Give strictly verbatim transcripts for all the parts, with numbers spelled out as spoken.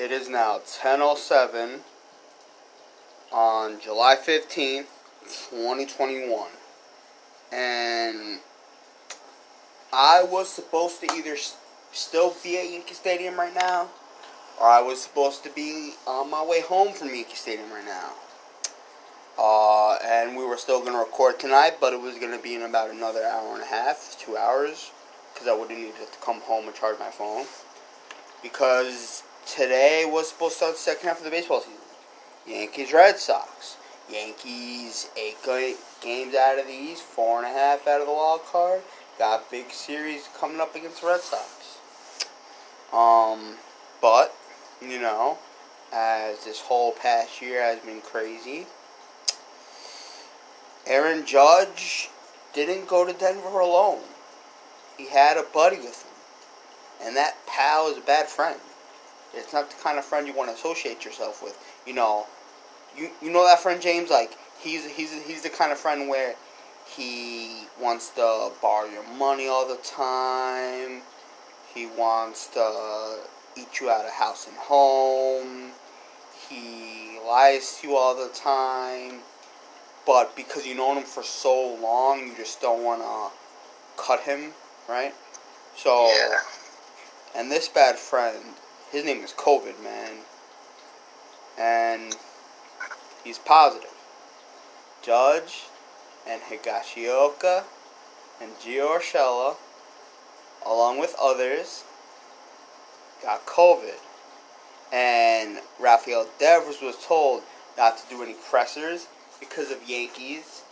It is now ten oh seven on July fifteenth, twenty twenty-one. And I was supposed to either still be at Yankee Stadium right now, or I was supposed to be on my way home from Yankee Stadium right now. Uh, and we were still going to record tonight, but it was going to be in about another hour and a half, two hours, because I would have needed to come home and charge my phone. Because today was supposed to start the second half of the baseball season. Yankees, Red Sox. Yankees, eight games out of the East, four and a half out of the wild card. Got a big series coming up against the Red Sox. Um, but, you know, as this whole past year has been crazy, Aaron Judge didn't go to Denver alone. He had a buddy with him. And that pal is a bad friend. It's not the kind of friend you want to associate yourself with. You know, you you know that friend James, like, he's he's he's the kind of friend where he wants to borrow your money all the time. He wants to eat you out of house and home. He lies to you all the time. But because you've known him for so long, you just don't want to cut him, right? So, yeah. And this bad friend, his name is COVID, man. And he's positive. Judge and Higashioka and Gio Urshela, along with others, got COVID. And Rafael Devers was told not to do any pressers because of Yankees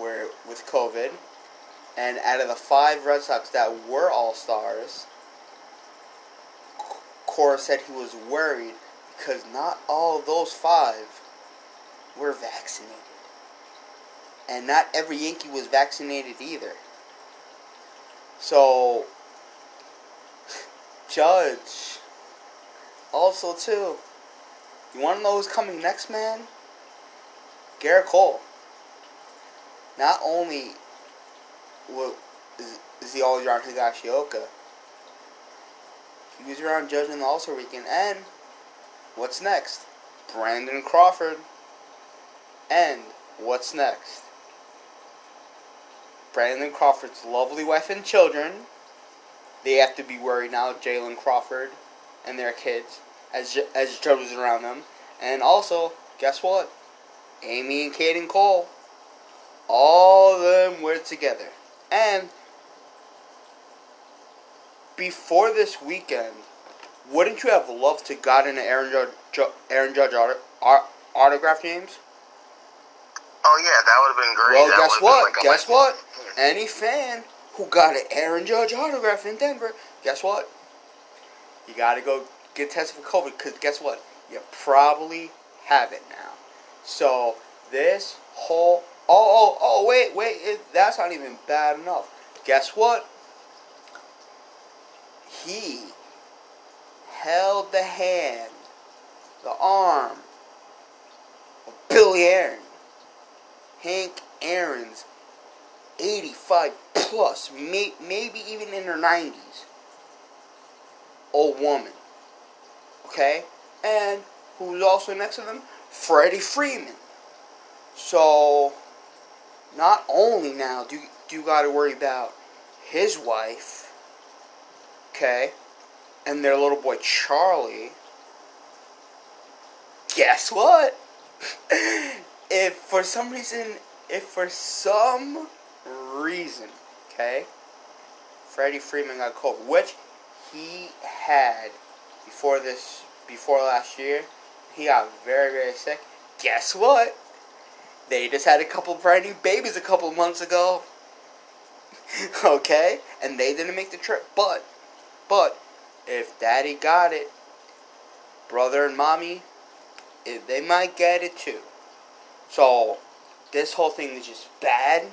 were with COVID. And out of the five Red Sox that were all-stars, Cora said he was worried because not all of those five were vaccinated. And not every Yankee was vaccinated either. So, Judge, also too, you want to know who's coming next, man? Garrett Cole. Not only is he always around Higashioka, he was around Judge in the All-Star Weekend. And what's next? Brandon Crawford. And what's next? Brandon Crawford's lovely wife and children. They have to be worried now, Jalen Crawford and their kids, as as Judge was around them. And also, guess what? Amy and Caden Cole, all of them were together. And before this weekend, wouldn't you have loved to got an Aaron Judge, Ju- Aaron Judge auto- art- autograph, James? Oh yeah, that would have been great. Well, that guess what? Like guess what? Team. Any fan who got an Aaron Judge autograph in Denver, guess what? You got to go get tested for COVID, because guess what? You probably have it now. So, this whole... Oh, oh, oh, wait, wait. It, that's not even bad enough. Guess what? He held the hand, the arm of Billy Aaron. Hank Aaron's eighty-five plus, may, maybe even in her nineties, old woman. Okay? And who's also next to them? Freddie Freeman. So, not only now do, do you got to worry about his wife, okay, and their little boy Charlie, guess what? if for some reason, if for some reason, okay, Freddie Freeman got COVID, which he had before this, before last year, he got very, very sick. Guess what? They just had a couple brand new babies a couple months ago. Okay? And they didn't make the trip. But, but, if daddy got it, brother and mommy, if they might get it too. So, this whole thing is just bad.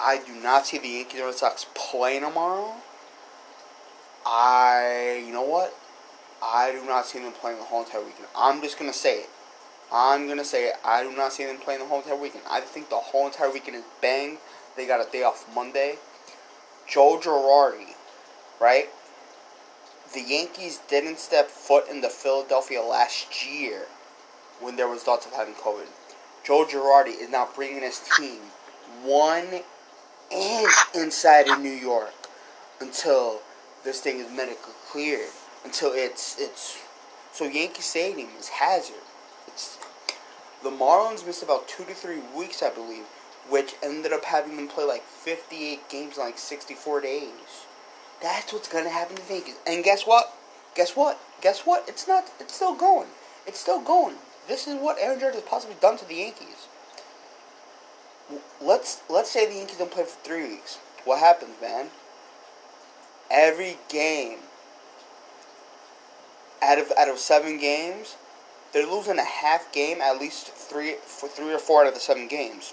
I do not see the Yankees and Red Sox playing tomorrow. I, you know what? I do not see them playing the whole entire weekend. I'm just going to say it. I'm going to say it. I do not see them playing the whole entire weekend. I think the whole entire weekend is banged. They got a day off Monday. Joe Girardi, right? the Yankees didn't step foot into Philadelphia last year when there was thoughts of having COVID. Joe Girardi is now bringing his team one inch inside of New York until this thing is medically cleared. Until it's it's so Yankee Stadium is hazard. It's the Marlins missed about two to three weeks, I believe, which ended up having them play like fifty-eight games in like sixty-four days. That's what's gonna happen to Yankees. And guess what? Guess what? Guess what? It's not. It's still going. It's still going. This is what Aaron Judge has possibly done to the Yankees. Let's let's say the Yankees don't play for three weeks. What happens, man? Every game, out of out of seven games, they're losing a half game at least three for three or four out of the seven games.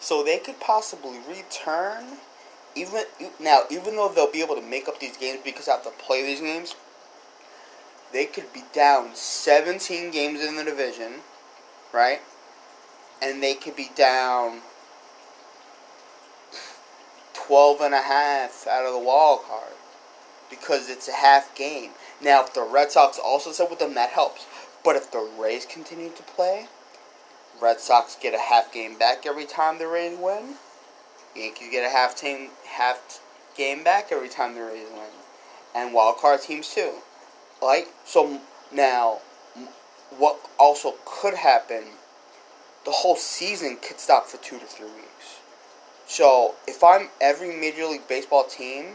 So they could possibly return. Even now, even though they'll be able to make up these games because they have to play these games, they could be down seventeen games in the division, right? And they could be down twelve and a half out of the wild card because it's a half game. Now, if the Red Sox also sit with them, that helps. But if the Rays continue to play, Red Sox get a half game back every time the Rays win. Yankees get a half team, half game back every time the Rays win, and wild card teams too. Like so now, what also could happen? The whole season could stop for two to three weeks. So if I'm every Major League Baseball team,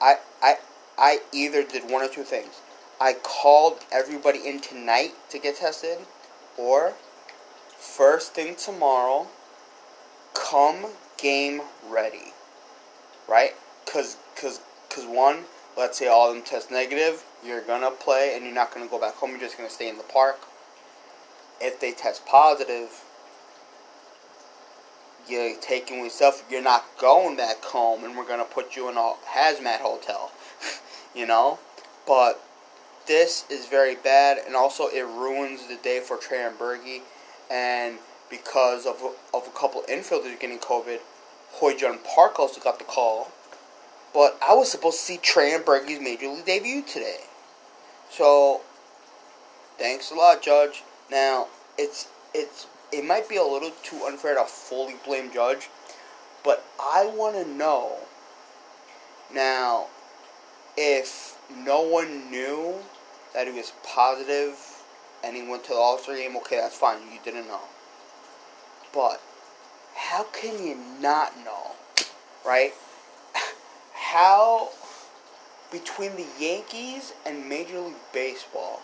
I I I either did one or two things. I called everybody in tonight to get tested, or first thing tomorrow, come. Game ready, right? Cause, cause, cause one, let's say all of them test negative, you're gonna play and you're not gonna go back home. You're just gonna stay in the park. If they test positive, you're taking yourself. You're not going back home, and we're gonna put you in a hazmat hotel. You know, but this is very bad, and also it ruins the day for Trey Amburgey, and. Because of of a couple infielders getting COVID, Hoy Jun Park also got the call. But I was supposed to see Trey Amburgey's Major League debut today. So, thanks a lot, Judge. Now, it's it's it might be a little too unfair to fully blame Judge, but I want to know, now, if no one knew that he was positive and he went to the All-Star game, okay, that's fine, you didn't know. But how can you not know, right? How, between the Yankees and Major League Baseball,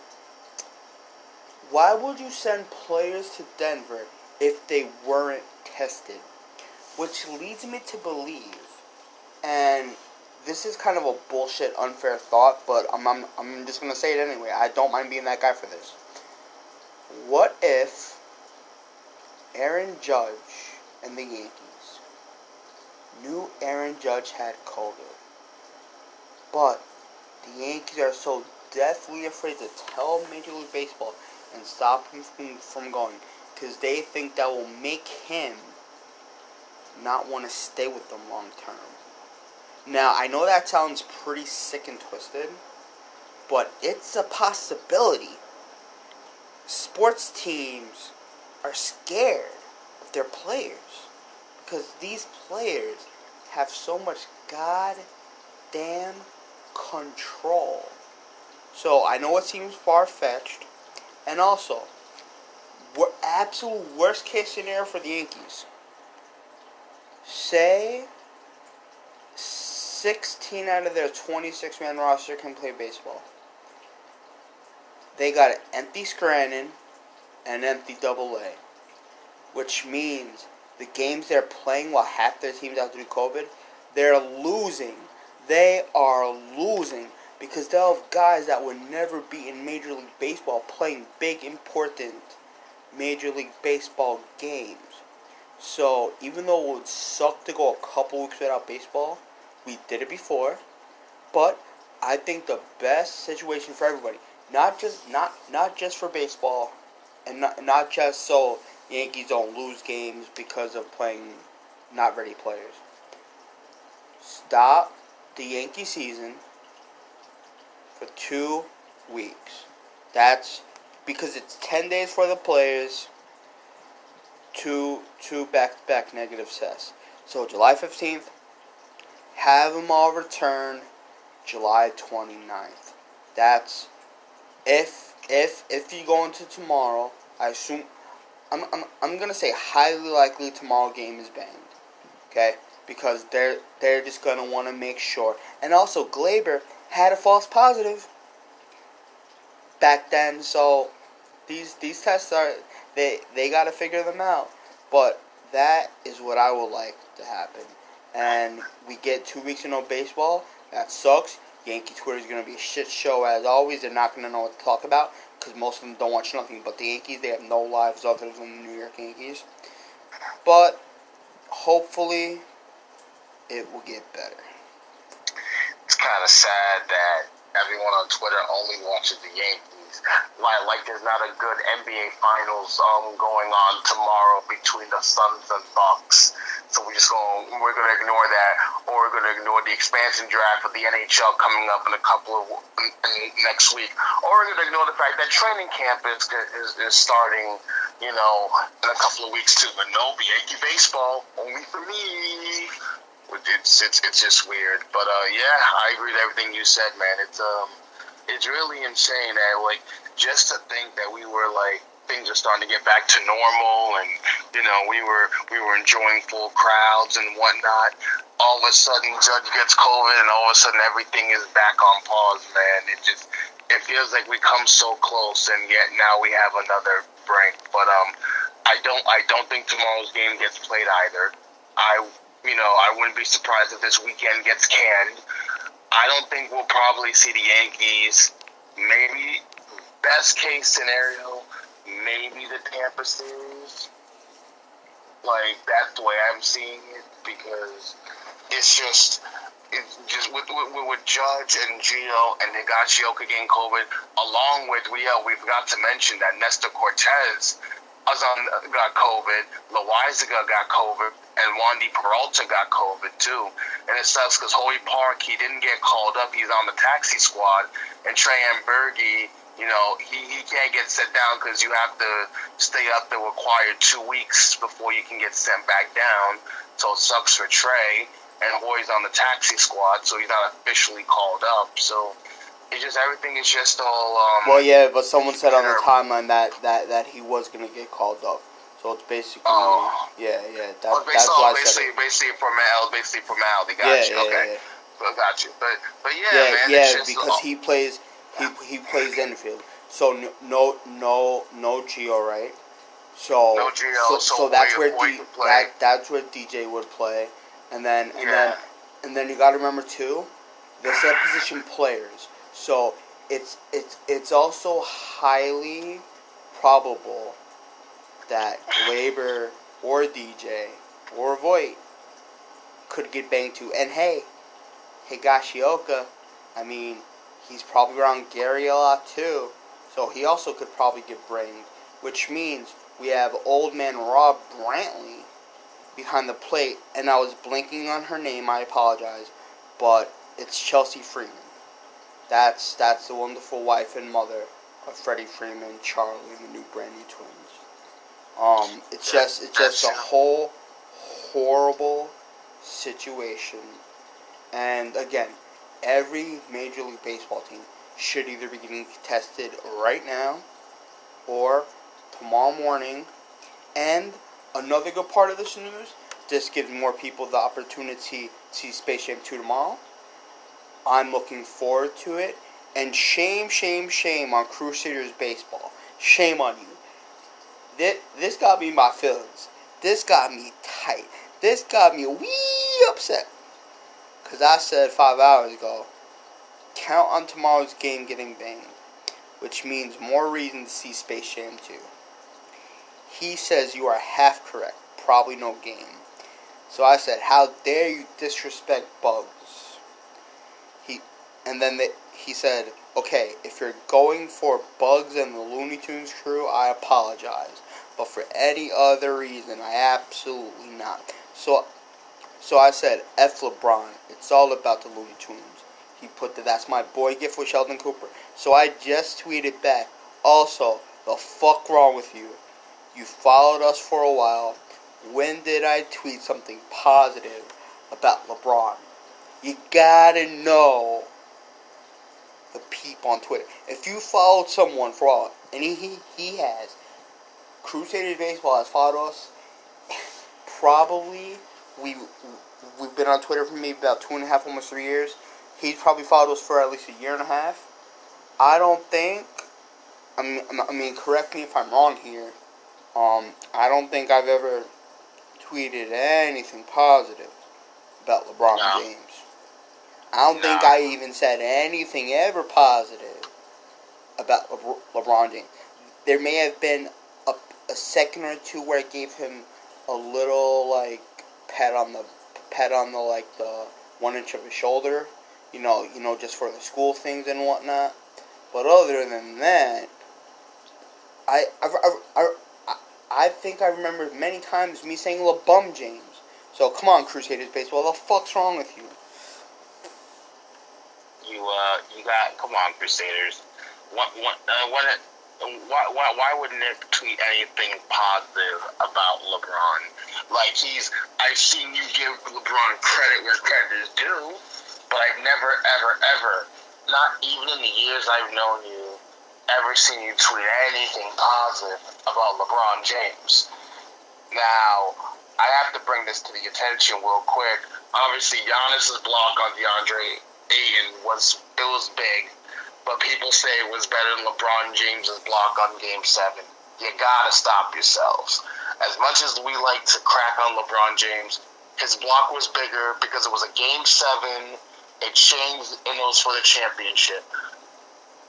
why would you send players to Denver if they weren't tested? Which leads me to believe, and this is kind of a bullshit, unfair thought, but I'm, I'm, I'm just going to say it anyway. I don't mind being that guy for this. What if Aaron Judge and the Yankees knew Aaron Judge had COVID, but the Yankees are so deathly afraid to tell Major League Baseball and stop him from, from going because they think that will make him not want to stay with them long term. Now, I know that sounds pretty sick and twisted, but it's a possibility. Sports teams are scared of their players because these players have so much goddamn control. So I know it seems far-fetched, and also, we're absolute worst-case scenario for the Yankees. Say sixteen out of their twenty-six man roster can play baseball. They got an empty Scranton. An empty double A, which means the games they're playing while half their teams out through COVID, they're losing. They are losing because they'll have guys that would never be in Major League Baseball playing big, important Major League Baseball games. So even though it would suck to go a couple weeks without baseball, we did it before, but I think the best situation for everybody, not just not not just for baseball. And not, not just so Yankees don't lose games because of playing not ready players. Stop the Yankee season. for two weeks. That's because it's ten days for the players, two two back-to-back negative tests. So July fifteenth, have them all return July twenty-ninth. That's if if if you go into tomorrow, I assume I'm I'm I'm gonna say highly likely tomorrow game is banned. Okay? Because they're they're just gonna wanna make sure. And also Glaber had a false positive back then, so these these tests are they they gotta figure them out. But that is what I would like to happen. And we get two weeks of no baseball. That sucks. Yankee Twitter is going to be a shit show as always. They're not going to know what to talk about because most of them don't watch nothing but the Yankees. They have no lives other than the New York Yankees. But hopefully it will get better. It's kind of sad that everyone on Twitter only watches the Yankees. Like, like there's not a good N B A Finals um, going on tomorrow between the Suns and Bucks. So we're just going, we're going to ignore that, or we're going to ignore the expansion draft for the N H L coming up in a couple of in, in next week, or we're going to ignore the fact that training camp is, is is starting, you know, in a couple of weeks too. But no, Yankee baseball only for me. It's it's it's just weird. But uh, yeah, I agree with everything you said, man. It's um, it's really insane that like just to think that we were like. Things are starting to get back to normal, and you know we were we were enjoying full crowds and whatnot. All of a sudden, Judge gets COVID, and all of a sudden everything is back on pause. Man, it just it feels like we come so close, and yet now we have another break. But um, I don't I don't think tomorrow's game gets played either. I you know I wouldn't be surprised if this weekend gets canned. I don't think we'll probably see the Yankees. Maybe best case scenario. Maybe the Tampa series. Like, that's the way I'm seeing it because it's just, it's just with, with, with Judge and Gio and Higashioka getting COVID, along with, we, uh, we forgot to mention that Nestor Cortez was on, got COVID, Loaizaga got COVID, and Wandy Peralta got COVID too. And it sucks because Hoy Jun Park, he didn't get called up, he's on the taxi squad, and Trey Amburgey. You know, he, he can't get sent down because you have to stay up the required two weeks before you can get sent back down. So it sucks for Trey. And Hoy's on the taxi squad, so he's not officially called up. So it's just everything is just all... Um, well, yeah, but someone said on the timeline that, that, that he was going to get called up. So it's basically... Oh. Yeah, yeah. That, well, that's why I said it. Basically formality. Basically formality. Got yeah, you. Yeah, okay. Yeah, yeah. Got you. But, but yeah, yeah, man. Yeah, it's just, because oh. he plays... He he plays infield, so no no no Gio, right? So no Gio, so, so, so that's where D, that, that's where D J would play, and then and yeah. then and then you got to remember too, they're set position players, so it's it's it's also highly probable that Glaber or D J or Voit could get banged too. And hey, Higashioka, I mean. He's probably around Gary a lot, too. So he also could probably get brained. Which means we have old man Rob Brantley behind the plate. And I was blinking on her name. I apologize. But it's Chelsea Freeman. That's that's the wonderful wife and mother of Freddie Freeman, Charlie, and the new brand new twins. Um, it's just it's just a whole horrible situation. And again... Every Major League Baseball team should either be getting tested right now or tomorrow morning. And another good part of this news, this gives more people the opportunity to see Space Jam two tomorrow. I'm looking forward to it. And shame, shame, shame on Crusaders Baseball. Shame on you. This, this got me in my feelings. This got me tight. This got me wee upset. Because I said five hours ago, count on tomorrow's game getting banged, which means more reason to see Space Jam two. He says you are half correct, probably no game. So I said, how dare you disrespect Bugs? He, and then the, he said, okay, if you're going for Bugs and the Looney Tunes crew, I apologize. But for any other reason, I absolutely not. So... So I said, F LeBron, it's all about the Looney Tunes. He put the "That's my boy" gift with Sheldon Cooper. So I just tweeted back, also, the fuck wrong with you? You followed us for a while. When did I tweet something positive about LeBron? You gotta know the peep on Twitter. If you followed someone for all, and he, he has, Crusaders Baseball has followed us, probably, we, we've been on Twitter for maybe about two and a half, almost three years. He's probably followed us for at least a year and a half. I don't think, I mean, I mean correct me if I'm wrong here, um, I don't think I've ever tweeted anything positive about LeBron no. James. I don't no. think I even said anything ever positive about Le- LeBron James. There may have been a, a second or two where I gave him a little, like, pat on the, pat on the, like, the one inch of his shoulder, you know, you know, just for the school things and whatnot. But other than that, I, I, I, I, I think I remember many times me saying LeBum James. So, come on, Crusaders Baseball, the fuck's wrong with you? You, uh, you got, come on, Crusaders. What, what, uh, what, why, why, why would Nick tweet anything positive about LeBron? Like, he's, I've seen you give LeBron credit where credit is due, but I've never, ever, ever, not even in the years I've known you, ever seen you tweet anything positive about LeBron James. Now, I have to bring this to the attention real quick. Obviously, Giannis's block on DeAndre Ayton was, it was big, but people say it was better than LeBron James's block on Game seven. You gotta stop yourselves. As much as we like to crack on LeBron James, his block was bigger because it was a Game seven. It changed, and it was for the championship.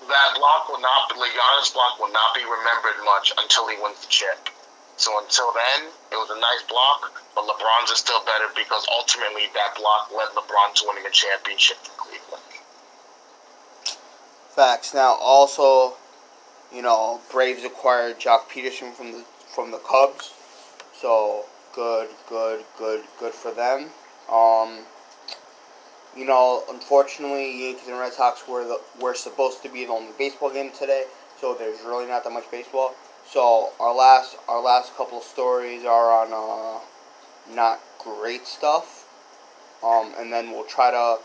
That block will not, Giannis' block will not be remembered much until he wins the chip. So until then, it was a nice block, but LeBron's is still better because ultimately that block led LeBron to winning a championship for Cleveland. Facts. Now, also, you know, Braves acquired Jock Peterson from the from the Cubs, so good, good, good, good for them. Um, you know, unfortunately, Yankees and Red Sox were the, were supposed to be the only baseball game today, so there's really not that much baseball. So our last our last couple of stories are on uh, not great stuff, um, and then we'll try to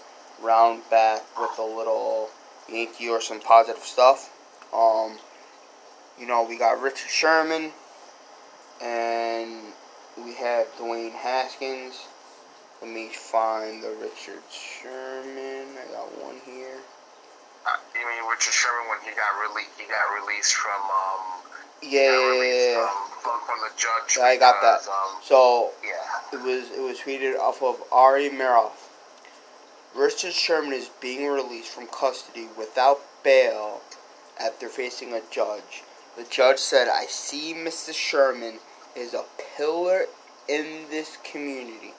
round back with a little Yankee or some positive stuff. Um, you know, we got Richard Sherman, and we have Dwayne Haskins. Let me find the Richard Sherman. I got one here. Uh, you mean Richard Sherman when he got released? He got released from. Um Yeah, yeah, yeah, yeah. Um, from the judge yeah, I got that. Um, so yeah. it was it was tweeted off of Ari Meroff. Richard Sherman is being released from custody without bail after facing a judge. The judge said, "I see Mister Sherman is a pillar in this community.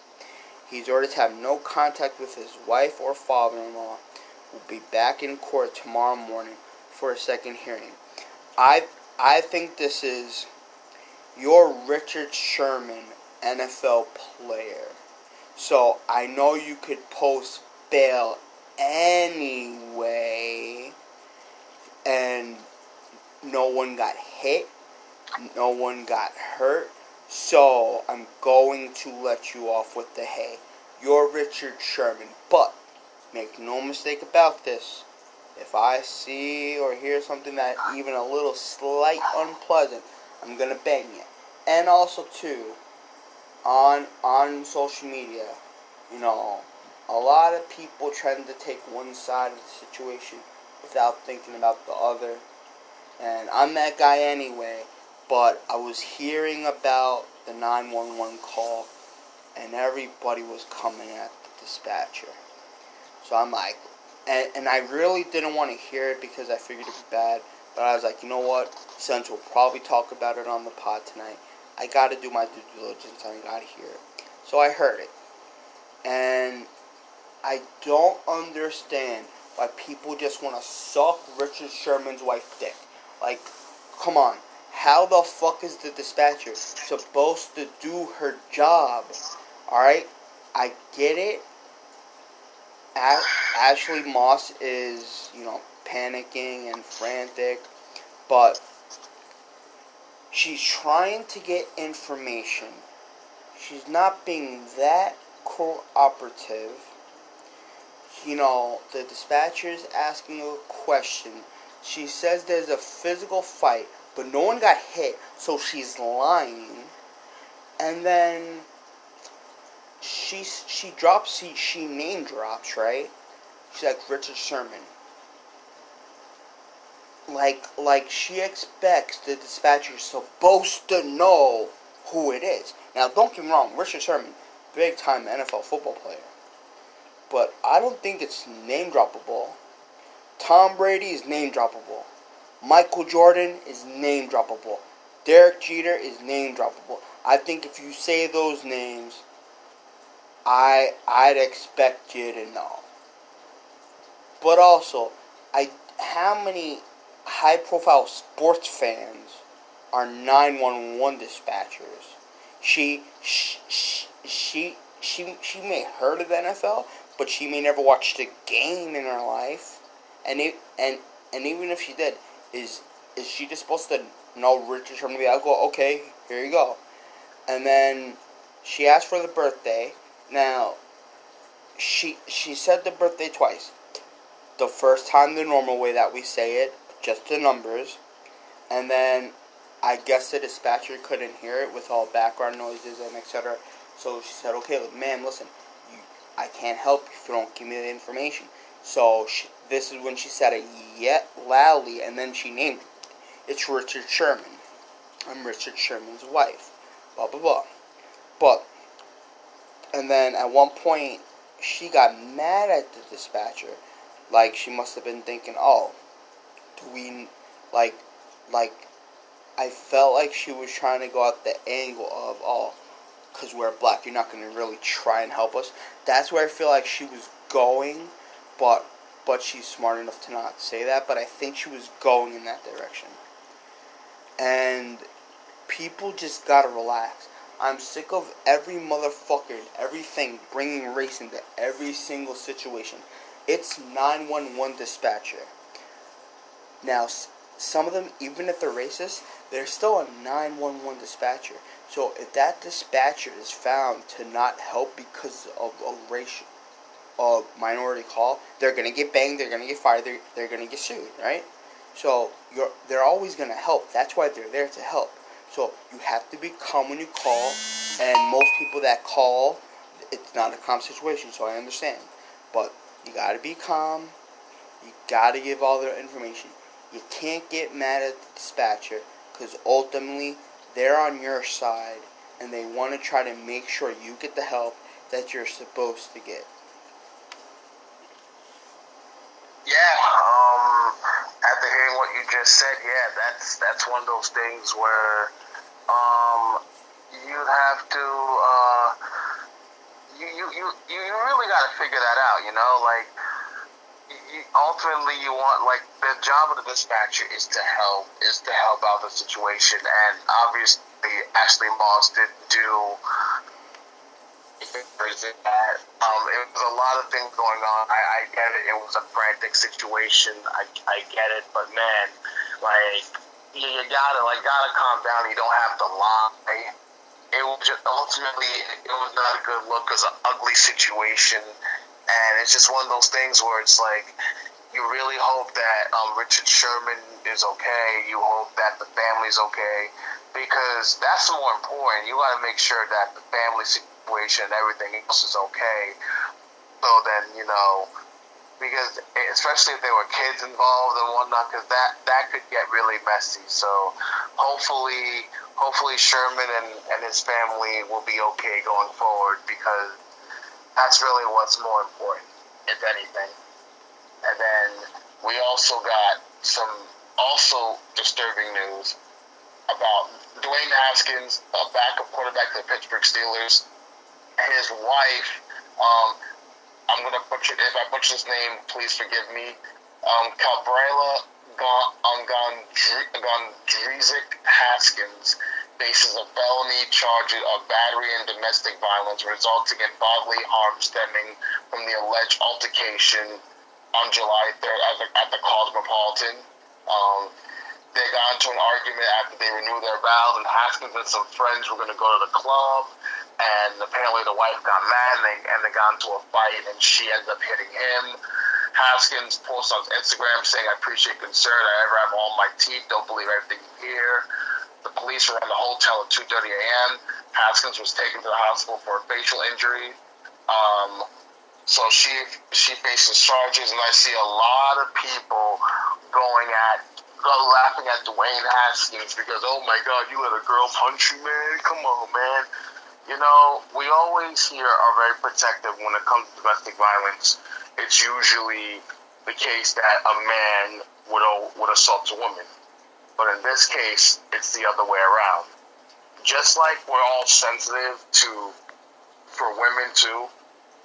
He's ordered to have no contact with his wife or father-in-law. We'll be back in court tomorrow morning for a second hearing." I. I think this is your Richard Sherman, N F L player. So I know you could post bail anyway, and no one got hit, no one got hurt. So I'm going to let you off with the hay. You're Richard Sherman, but make no mistake about this. If I see or hear something that even a little slight unpleasant, I'm going to bang it. And also, too, on on social media, you know, a lot of people trying to take one side of the situation without thinking about the other. And I'm that guy anyway, but I was hearing about the nine one one call, and everybody was coming at the dispatcher. So I'm like... And, and I really didn't want to hear it because I figured it was bad. But I was like, you know what? Since we'll probably talk about it on the pod tonight, I got to do my due diligence and I got to hear it. So I heard it. And I don't understand why people just want to suck Richard Sherman's wife's dick. Like, come on. How the fuck is the dispatcher supposed to do her job? Alright? I get it. After... Ashley Moss is, you know, panicking and frantic, but she's trying to get information. She's not being that cooperative. You know, the dispatcher's asking a question. She says there's a physical fight, but no one got hit, so she's lying. And then she she drops, she, she name drops, right? She's like, Richard Sherman. Like, like she expects the dispatcher supposed to know who it is. Now, don't get me wrong, Richard Sherman, big-time N F L football player. But I don't think it's name-droppable. Tom Brady is name-droppable. Michael Jordan is name-droppable. Derek Jeter is name-droppable. I think if you say those names, I, I'd expect you to know. But also, I how many high-profile sports fans are nine one one dispatchers? She, she, she, she, she may have heard of the N F L, but she may never watched a game in her life. And it, and and even if she did, is is she just supposed to know Richard Sherman? I'll go, okay, here you go. And then she asked for the birthday. Now, she she said the birthday twice. The first time the normal way that we say it, just the numbers. And then I guess the dispatcher couldn't hear it with all background noises and et cetera. So she said, okay, ma'am, listen, you, I can't help you if you don't give me the information. So she, this is when she said it yet loudly, and then she named it. It's Richard Sherman. I'm Richard Sherman's wife. Blah, blah, blah. But, and then at one point, she got mad at the dispatcher. Like, she must have been thinking, oh, do we, like, like, I felt like she was trying to go at the angle of, oh, because we're black, you're not going to really try and help us. That's where I feel like she was going, but but she's smart enough to not say that. But I think she was going in that direction. And people just got to relax. I'm sick of every motherfucker and everything bringing race into every single situation. It's nine one one dispatcher. Now, some of them, even if they're racist, they're still a nine one one dispatcher. So if that dispatcher is found to not help because of a racial, a minority call, they're going to get banged, they're going to get fired, they're, they're going to get sued, right? So you're, they're always going to help. That's why they're there to help. So you have to be calm when you call, and most people that call, it's not a calm situation, so I understand. But you got to be calm. You got to give all their information. You can't get mad at the dispatcher because ultimately they're on your side and they want to try to make sure you get the help that you're supposed to get. Yeah, um, after hearing what you just said, yeah, that's that's one of those things where um, you'd have to, uh, you, you, you, you really got to figure that out, you know, like, ultimately, you want, like, the job of the dispatcher is to help, is to help out the situation, and obviously, Ashley Moss did do, that. Um, it was a lot of things going on, I, I get it, it was a frantic situation, I, I get it, but man, like, you, you gotta, like, gotta calm down, you don't have to lie. It was just, ultimately, it was not a good look, it was an ugly situation. And it's just one of those things where it's like, you really hope that um, Richard Sherman is okay. You hope that the family's okay. Because that's more important. You got to make sure that the family situation and everything else is okay. So then, you know, because especially if there were kids involved and whatnot, because that, that could get really messy. So hopefully, hopefully Sherman and, and his family will be okay going forward because that's really what's more important, if anything. And then we also got some also disturbing news about Dwayne Haskins, a backup quarterback to the Pittsburgh Steelers, and his wife. Um, I'm gonna butcher if I butcher his name, please forgive me. Um, Calbrela Gondrizik Haskins basis of felony charges of battery and domestic violence resulting in bodily harm stemming from the alleged altercation on July third at the, at the Cosmopolitan. Um, they got into an argument after they renewed their vows, and Haskins and some friends were going to go to the club, and apparently the wife got mad, and they, and they got into a fight, and she ended up hitting him. Haskins posts on Instagram saying, "I appreciate concern. I ever have all my teeth. Don't believe everything you hear." The police were at the hotel at two thirty a.m. Haskins was taken to the hospital for a facial injury. Um, so she she faces charges, and I see a lot of people going at, laughing at Dwayne Haskins because, "Oh my God, you let a girl punch you, man. Come on, man." You know, we always here are very protective when it comes to domestic violence. It's usually the case that a man would would assault a woman. But in this case, it's the other way around. Just like we're all sensitive to, for women too,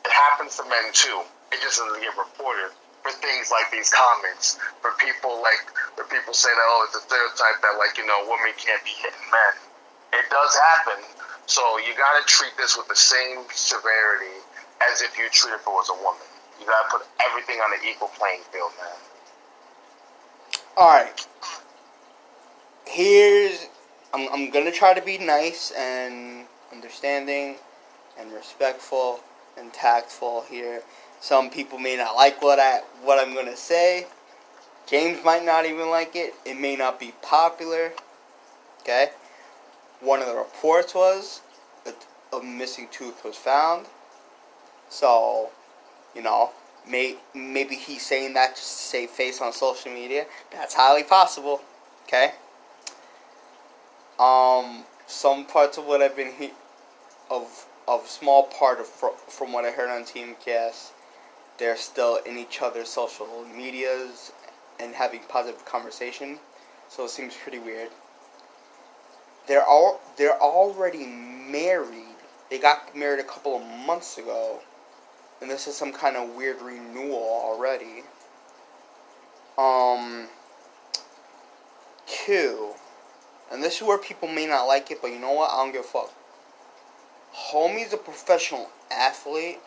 it happens to men too. It just doesn't get reported for things like these comments. For people like, for people saying that, "Oh, it's a stereotype that, like, you know, women can't be hitting men." It does happen. So you got to treat this with the same severity as if you treat it if it was a woman. You gotta put everything on an equal playing field, man. All right. Here's I'm I'm gonna try to be nice and understanding and respectful and tactful here. Some people may not like what I what I'm gonna say. James might not even like it. It may not be popular. Okay. One of the reports was a, a missing tooth was found. So, you know, may, maybe he's saying that just to save face on social media. That's highly possible, okay? Um, some parts of what I've been he- of of small part of fr- from what I heard on Teamcast, they're still in each other's social medias and having positive conversation. So it seems pretty weird. They're all they're already married. They got married a couple of months ago. And this is some kind of weird renewal already. Um, two. And this is where people may not like it, but you know what? I don't give a fuck. Homie's a professional athlete.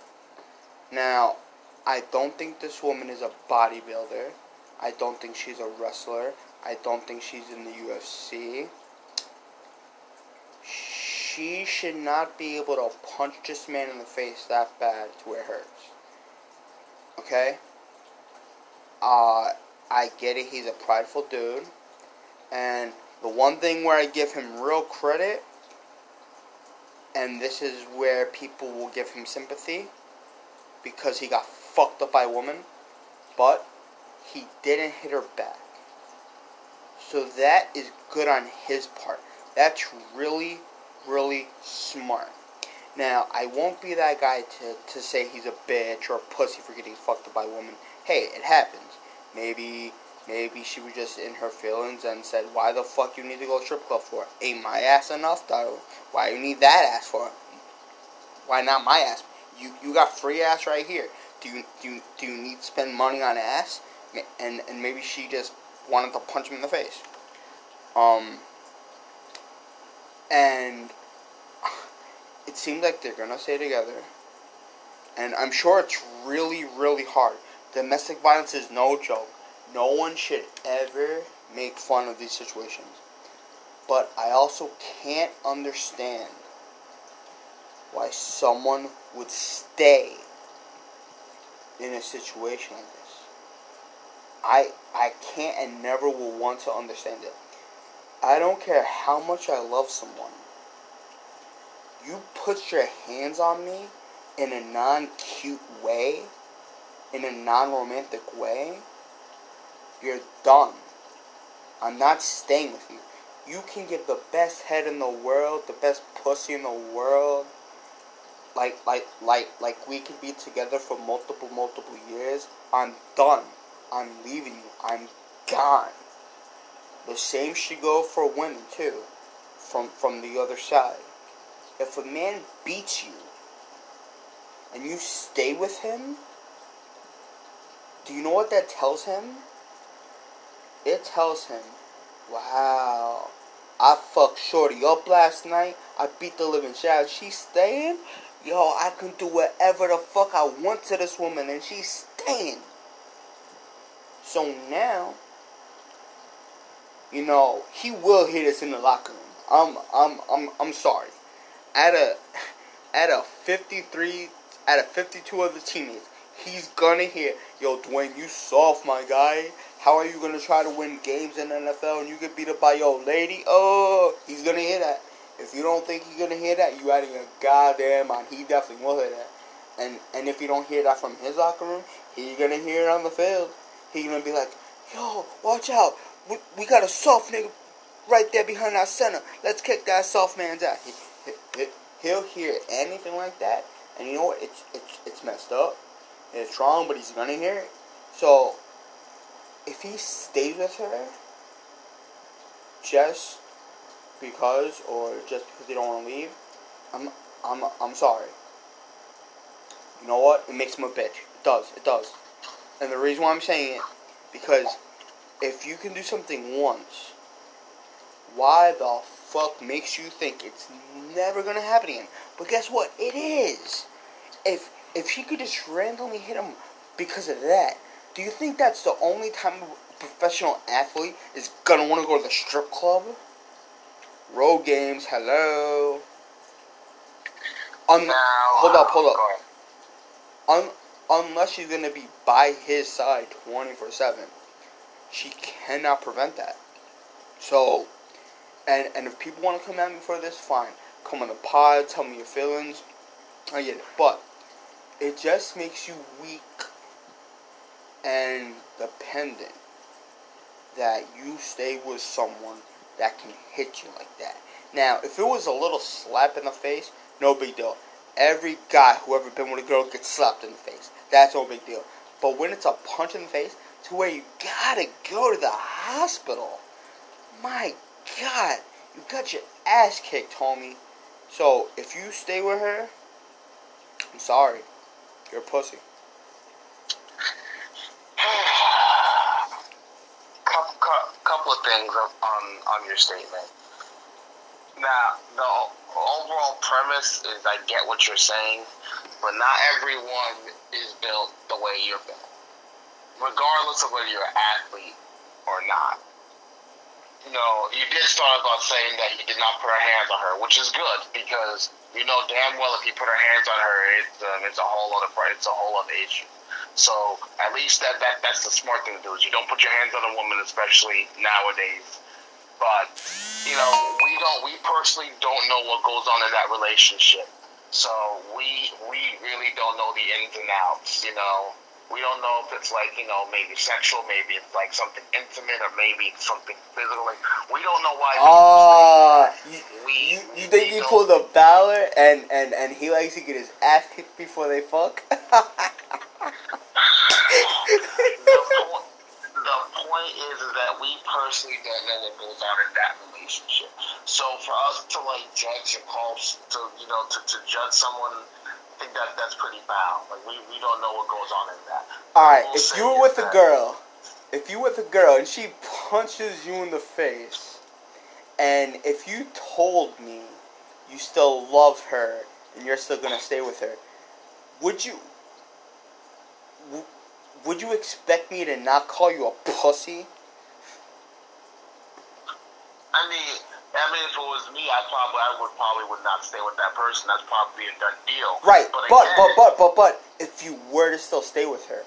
Now, I don't think this woman is a bodybuilder. I don't think she's a wrestler. I don't think she's in the U F C. She should not be able to punch this man in the face that bad to where it hurts. Okay? Uh, I get it. He's a prideful dude. And the one thing where I give him real credit, and this is where people will give him sympathy, because he got fucked up by a woman, but he didn't hit her back. So that is good on his part. That's really... really smart. Now, I won't be that guy to, to say he's a bitch or a pussy for getting fucked up by a woman. Hey, it happens. Maybe maybe she was just in her feelings and said, "Why the fuck you need to go strip club for? Ain't my ass enough, though? Why you need that ass for? Why not my ass? You you got free ass right here. Do you do you, do you need to spend money on ass?" And and maybe she just wanted to punch him in the face. Um. And it seems like they're going to stay together. And I'm sure it's really, really hard. Domestic violence is no joke. No one should ever make fun of these situations. But I also can't understand why someone would stay in a situation like this. I I can't and never will want to understand it. I don't care how much I love someone. You put your hands on me in a non-cute way, in a non-romantic way, you're done. I'm not staying with you. You can give the best head in the world, the best pussy in the world. Like, like, like, like we could be together for multiple, multiple years. I'm done. I'm leaving you. I'm gone. The same should go for women, too, from from the other side. If a man beats you and you stay with him, do you know what that tells him? It tells him, "Wow, I fucked Shorty up last night. I beat the living shit out. She's staying. Yo, I can do whatever the fuck I want to this woman, and she's staying. So now, you know, he will hit us in the locker room. I'm, I'm, I'm, I'm sorry. At a, at a fifty-three, at a fifty-two of the teammates, he's gonna hear, yo, Dwayne, you soft, my guy. How are you gonna try to win games in the N F L and you get beat up by your lady? Oh, he's gonna hear that. If you don't think he's gonna hear that, you out of your goddamn mind. He definitely will hear that. And and if you don't hear that from his locker room, he's gonna hear it on the field. He's gonna be like, yo, watch out. We, we got a soft nigga right there behind our center. Let's kick that soft man's out. He, he, he'll hear anything like that. And you know what? It's, it's, it's messed up. It's wrong, but he's gonna hear it. So, if he stays with her, just because, or just because they don't want to leave, I'm, I'm, I'm sorry. You know what? It makes him a bitch. It does. It does. And the reason why I'm saying it, because if you can do something once, why the fuck makes you think it's never gonna happen again? But guess what? It is. If if she could just randomly hit him because of that, do you think that's the only time a professional athlete is gonna want to go to the strip club? Road games, hello. Un- no, hold up, hold up. Un- unless she's gonna be by his side twenty-four seven, she cannot prevent that. So, and and if people want to come at me for this, fine. Come on the pod, tell me your feelings. I get it, but it just makes you weak and dependent that you stay with someone that can hit you like that. Now, if it was a little slap in the face, no big deal. Every guy who ever been with a girl gets slapped in the face. That's no big deal. But when it's a punch in the face, to where you gotta go to the hospital, my God, you got your ass kicked, homie. So, if you stay with her, I'm sorry. You're a pussy. couple, couple of things on, on your statement. Now, the overall premise is I get what you're saying, but not everyone is built the way you're built, regardless of whether you're an athlete or not. You know, you did start about saying that you did not put her hands on her, which is good, because you know damn well if you put her hands on her, it's um, it's a whole other it's a whole other issue. So at least that, that that's the smart thing to do, is you don't put your hands on a woman, especially nowadays. But, you know, we don't, we personally don't know what goes on in that relationship. So we, we really don't know the ins and outs, you know. We don't know if it's like, you know, maybe sexual, maybe it's like something intimate, or maybe it's something physical. Like, we don't know why. Ah, uh, you, you, you think you pulled a Balor and, and, and he likes to get his ass kicked before they fuck? the, po- the point is that we personally don't know what goes on in that relationship. So for us to like judge and call to you know to, to judge someone, I think that that's pretty foul. Like we, we don't know what goes on in that. All right, if you were with a girl, if you were with a girl and she punches you in the face, and if you told me you still love her and you're still gonna stay with her, would you? Would you expect me to not call you a pussy? I mean, I mean, if it was me, I probably, I would probably would not stay with that person. That's probably a done deal. Right, but but, again, but but but but if you were to still stay with her,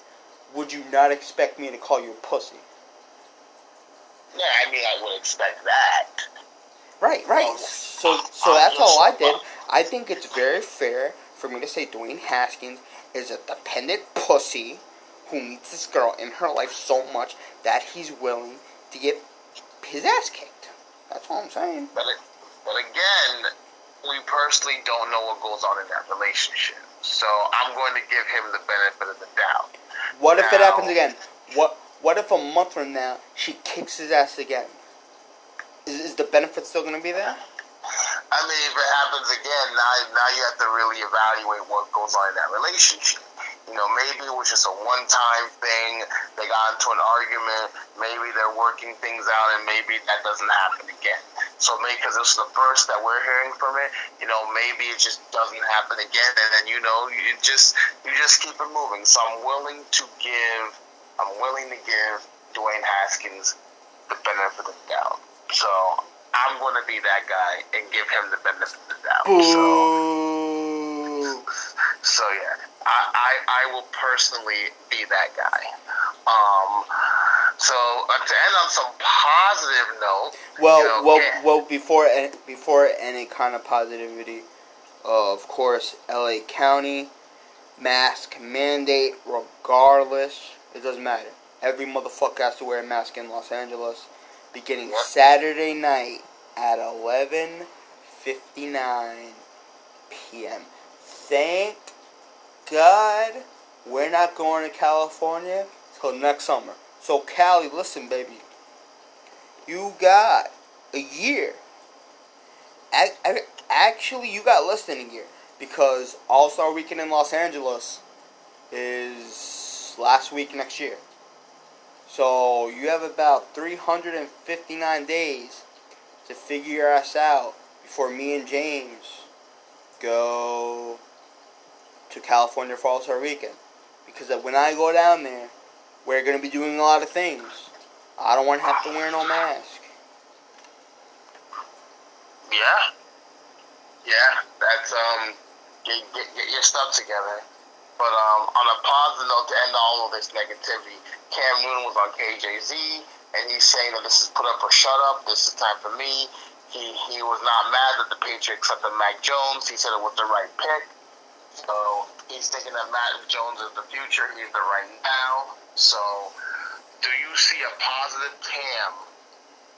would you not expect me to call you a pussy? Yeah, I mean, I would expect that. Right, right. So so that's all I did. I think it's very fair for me to say Dwayne Haskins is a dependent pussy who needs this girl in her life so much that he's willing to get his ass kicked. That's all I'm saying. But, it, but again, we personally don't know what goes on in that relationship. So I'm going to give him the benefit of the doubt. What now, if it happens again? What What if a month from now she kicks his ass again? Is, is the benefit still going to be there? I mean, if it happens again, now, now you have to really evaluate what goes on in that relationship. You know, maybe it was just a one-time thing. They got into an argument. Maybe they're working things out, and maybe that doesn't happen again. So maybe because this is the first that we're hearing from it, you know, maybe it just doesn't happen again. And then, you know, you just you just keep it moving. So I'm willing to give, I'm willing to give Dwayne Haskins the benefit of the doubt. So I'm going to be that guy and give him the benefit of the doubt. So, so yeah. I, I, I will personally be that guy. Um, so uh, to end on some positive note. Well, you know, well, yeah. well. Before before any kind of positivity, uh, of course, L A County mask mandate. Regardless, it doesn't matter. Every motherfucker has to wear a mask in Los Angeles, beginning yeah. Saturday night at eleven fifty-nine p.m. Thank God, we're not going to California till next summer. So, Cali, listen, baby. You got a year. Actually, you got less than a year. Because All-Star Weekend in Los Angeles is last week next year. So, you have about three hundred fifty-nine days to figure us out before me and James go to California for All-Star Weekend. Because when I go down there, we're going to be doing a lot of things. I don't want to have to wear no mask. Yeah. Yeah. That's, um, get, get, get your stuff together. But, um, on a positive note, to end all of this negativity, Cam Newton was on K J Z, and he's saying that this is put up or shut up, this is time for me. He, he was not mad that the Patriots accepted Mac Jones. He said it was the right pick. So, he's thinking that Matt Jones is the future. He's the right now. So, do you see a positive Cam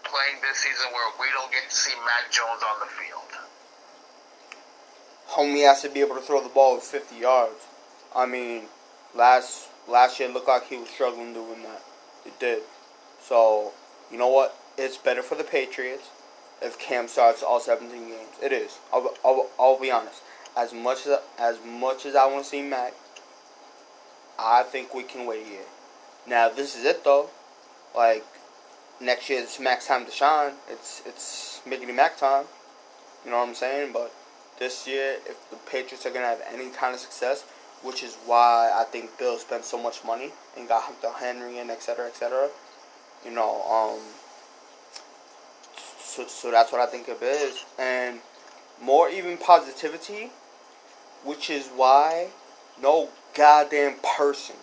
playing this season where we don't get to see Matt Jones on the field? Homie has to be able to throw the ball with fifty yards. I mean, last last year it looked like he was struggling doing that. It did. So, you know what? It's better for the Patriots if Cam starts all seventeen games. It is. I'll, I'll, I'll be honest. As much as as much as I want to see Mac, I think we can wait a year. Now this is it though. Like next year, it's Mac's time to shine. It's it's Mickey Mac time. You know what I'm saying? But this year, if the Patriots are gonna have any kind of success, which is why I think Bill spent so much money and got Hunter Henry and et cetera, et cetera. You know, um. So so that's what I think it is, and more even positivity. Which is why no goddamn person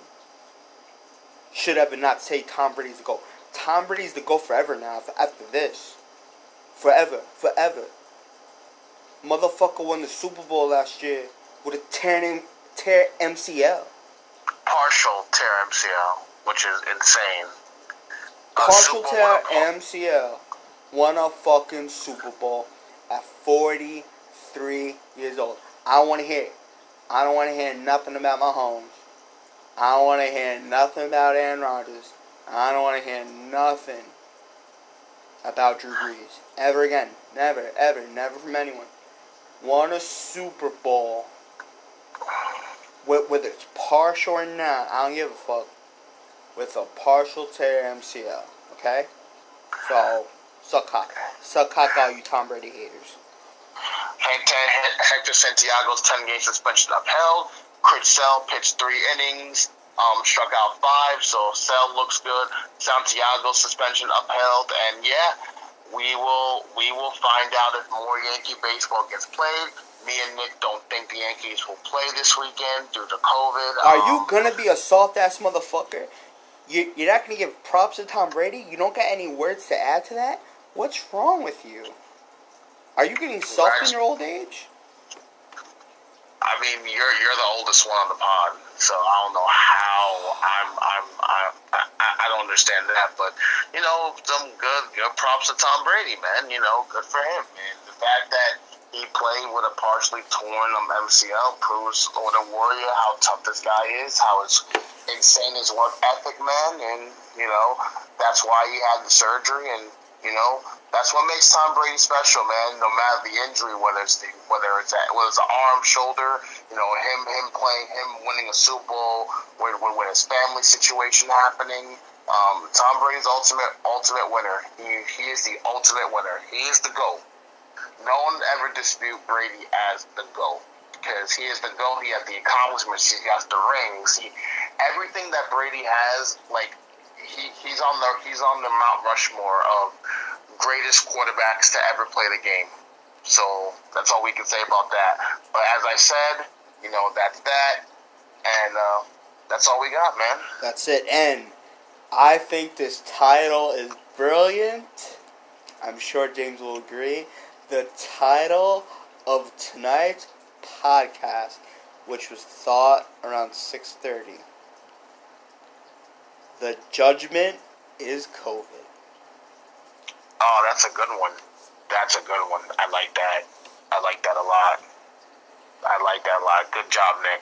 should ever not say Tom Brady's the GOAT. Tom Brady's the GOAT forever now after this. Forever. Forever. Motherfucker won the Super Bowl last year with a tear, tear M C L. Partial tear M C L, which is insane. Partial tear M C L won a fucking Super Bowl at forty-three years old. I don't want to hear it. I don't want to hear nothing about Mahomes. I don't want to hear nothing about Aaron Rodgers. I don't want to hear nothing about Drew Brees. Ever again. Never, ever, never from anyone. Won a Super Bowl. Whether it's partial or not, I don't give a fuck. With a partial tear M C L. Okay? So, suck cock. Suck cock all you Tom Brady haters. Hector Santiago's ten-game suspension upheld. Critchell pitched three innings, um, struck out five, so Sell looks good. Santiago's suspension upheld, and yeah, we will we will find out if more Yankee baseball gets played. Me and Nick don't think the Yankees will play this weekend due to COVID. Um, Are you gonna be a soft-ass motherfucker? You, you're not gonna give props to Tom Brady? You don't got any words to add to that? What's wrong with you? Are you getting soft in your old age? I mean, you're you're the oldest one on the pod, so I don't know how I'm I'm I I, I don't understand that, but you know, some good good props to Tom Brady, man. You know, good for him, man. The fact that he played with a partially torn M C L proves what a warrior, how tough this guy is, how it's insane his work ethic, man, and you know that's why he had the surgery and. You know, that's what makes Tom Brady special, man. No matter the injury, whether it's the whether it's at, whether it's an arm, shoulder, you know, him him playing, him winning a Super Bowl, with, with, with his family situation happening. Um, Tom Brady's ultimate ultimate winner. He he is the ultimate winner. He is the GOAT. No one ever dispute Brady as the GOAT because he is the GOAT. He has the accomplishments. He has the rings. He everything that Brady has, like. He, he's on the he's on the Mount Rushmore of greatest quarterbacks to ever play the game. So that's all we can say about that. But as I said, you know, that's that, and uh, that's all we got, man. That's it. And I think this title is brilliant. I'm sure James will agree. The title of tonight's podcast, which was thought around six thirty. The judgment is COVID. Oh, that's a good one. That's a good one. I like that. I like that a lot. I like that a lot. Good job, Nick.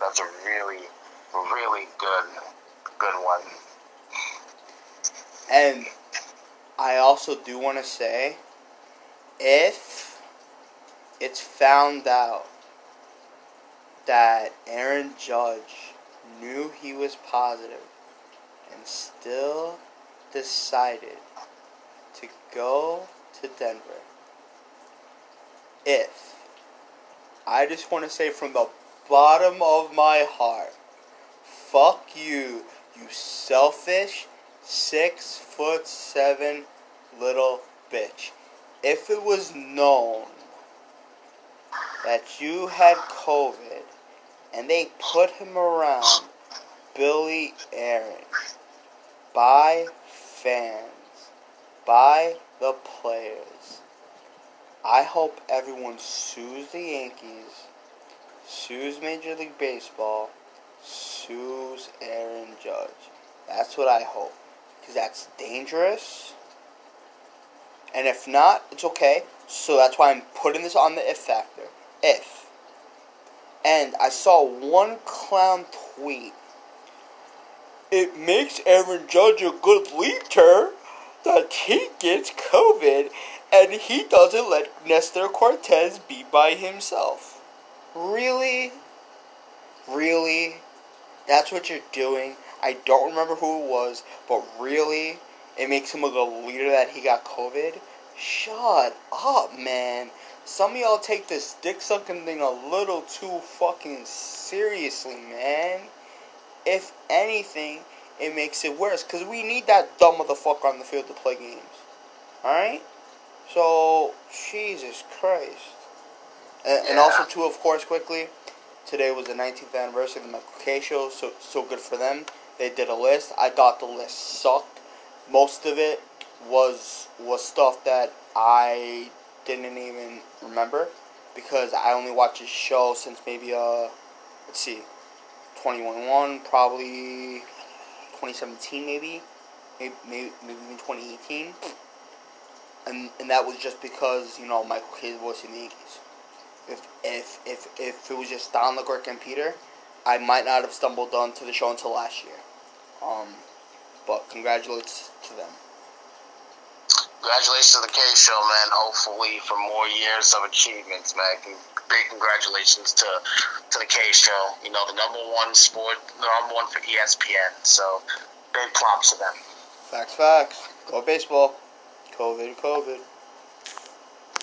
That's a really, really good, good one. And I also do want to say, if it's found out that Aaron Judge knew he was positive, and still decided to go to Denver. If, I just want to say from the bottom of my heart, fuck you, you selfish six foot seven little bitch. If it was known that you had COVID and they put him around Billy Aaron, by fans, by the players. I hope everyone sues the Yankees, sues Major League Baseball, sues Aaron Judge. That's what I hope, because that's dangerous. And if not, it's okay. So that's why I'm putting this on the if factor. If. And I saw one clown tweet. It makes Aaron Judge a good leader that he gets COVID and he doesn't let Nestor Cortez be by himself. Really? Really? That's what you're doing? I don't remember who it was, but really? It makes him a good leader that he got COVID? Shut up, man. Some of y'all take this dick-sucking thing a little too fucking seriously, man. If anything, it makes it worse. Because we need that dumb motherfucker on the field to play games. Alright? So, Jesus Christ. And, yeah. and also, too, of course, quickly, today was the nineteenth anniversary of the Michael K. Show. So, so good for them. They did a list. I thought the list sucked. Most of it was was stuff that I didn't even remember. Because I only watched his show since maybe, uh, let's see. twenty twenty-one, probably twenty seventeen, maybe, maybe, maybe even twenty eighteen, and and that was just because you know Michael K's voice in the Yankees. If if if if it was just Don LeGuerk and Peter, I might not have stumbled onto the show until last year. Um, but congratulations to them. Congratulations to the K Show, man. Hopefully for more years of achievements, man. Big congratulations to to the K Show. You know, the number one sport, the number one for E S P N. So, big props to them. Facts, facts. Go baseball. COVID, COVID.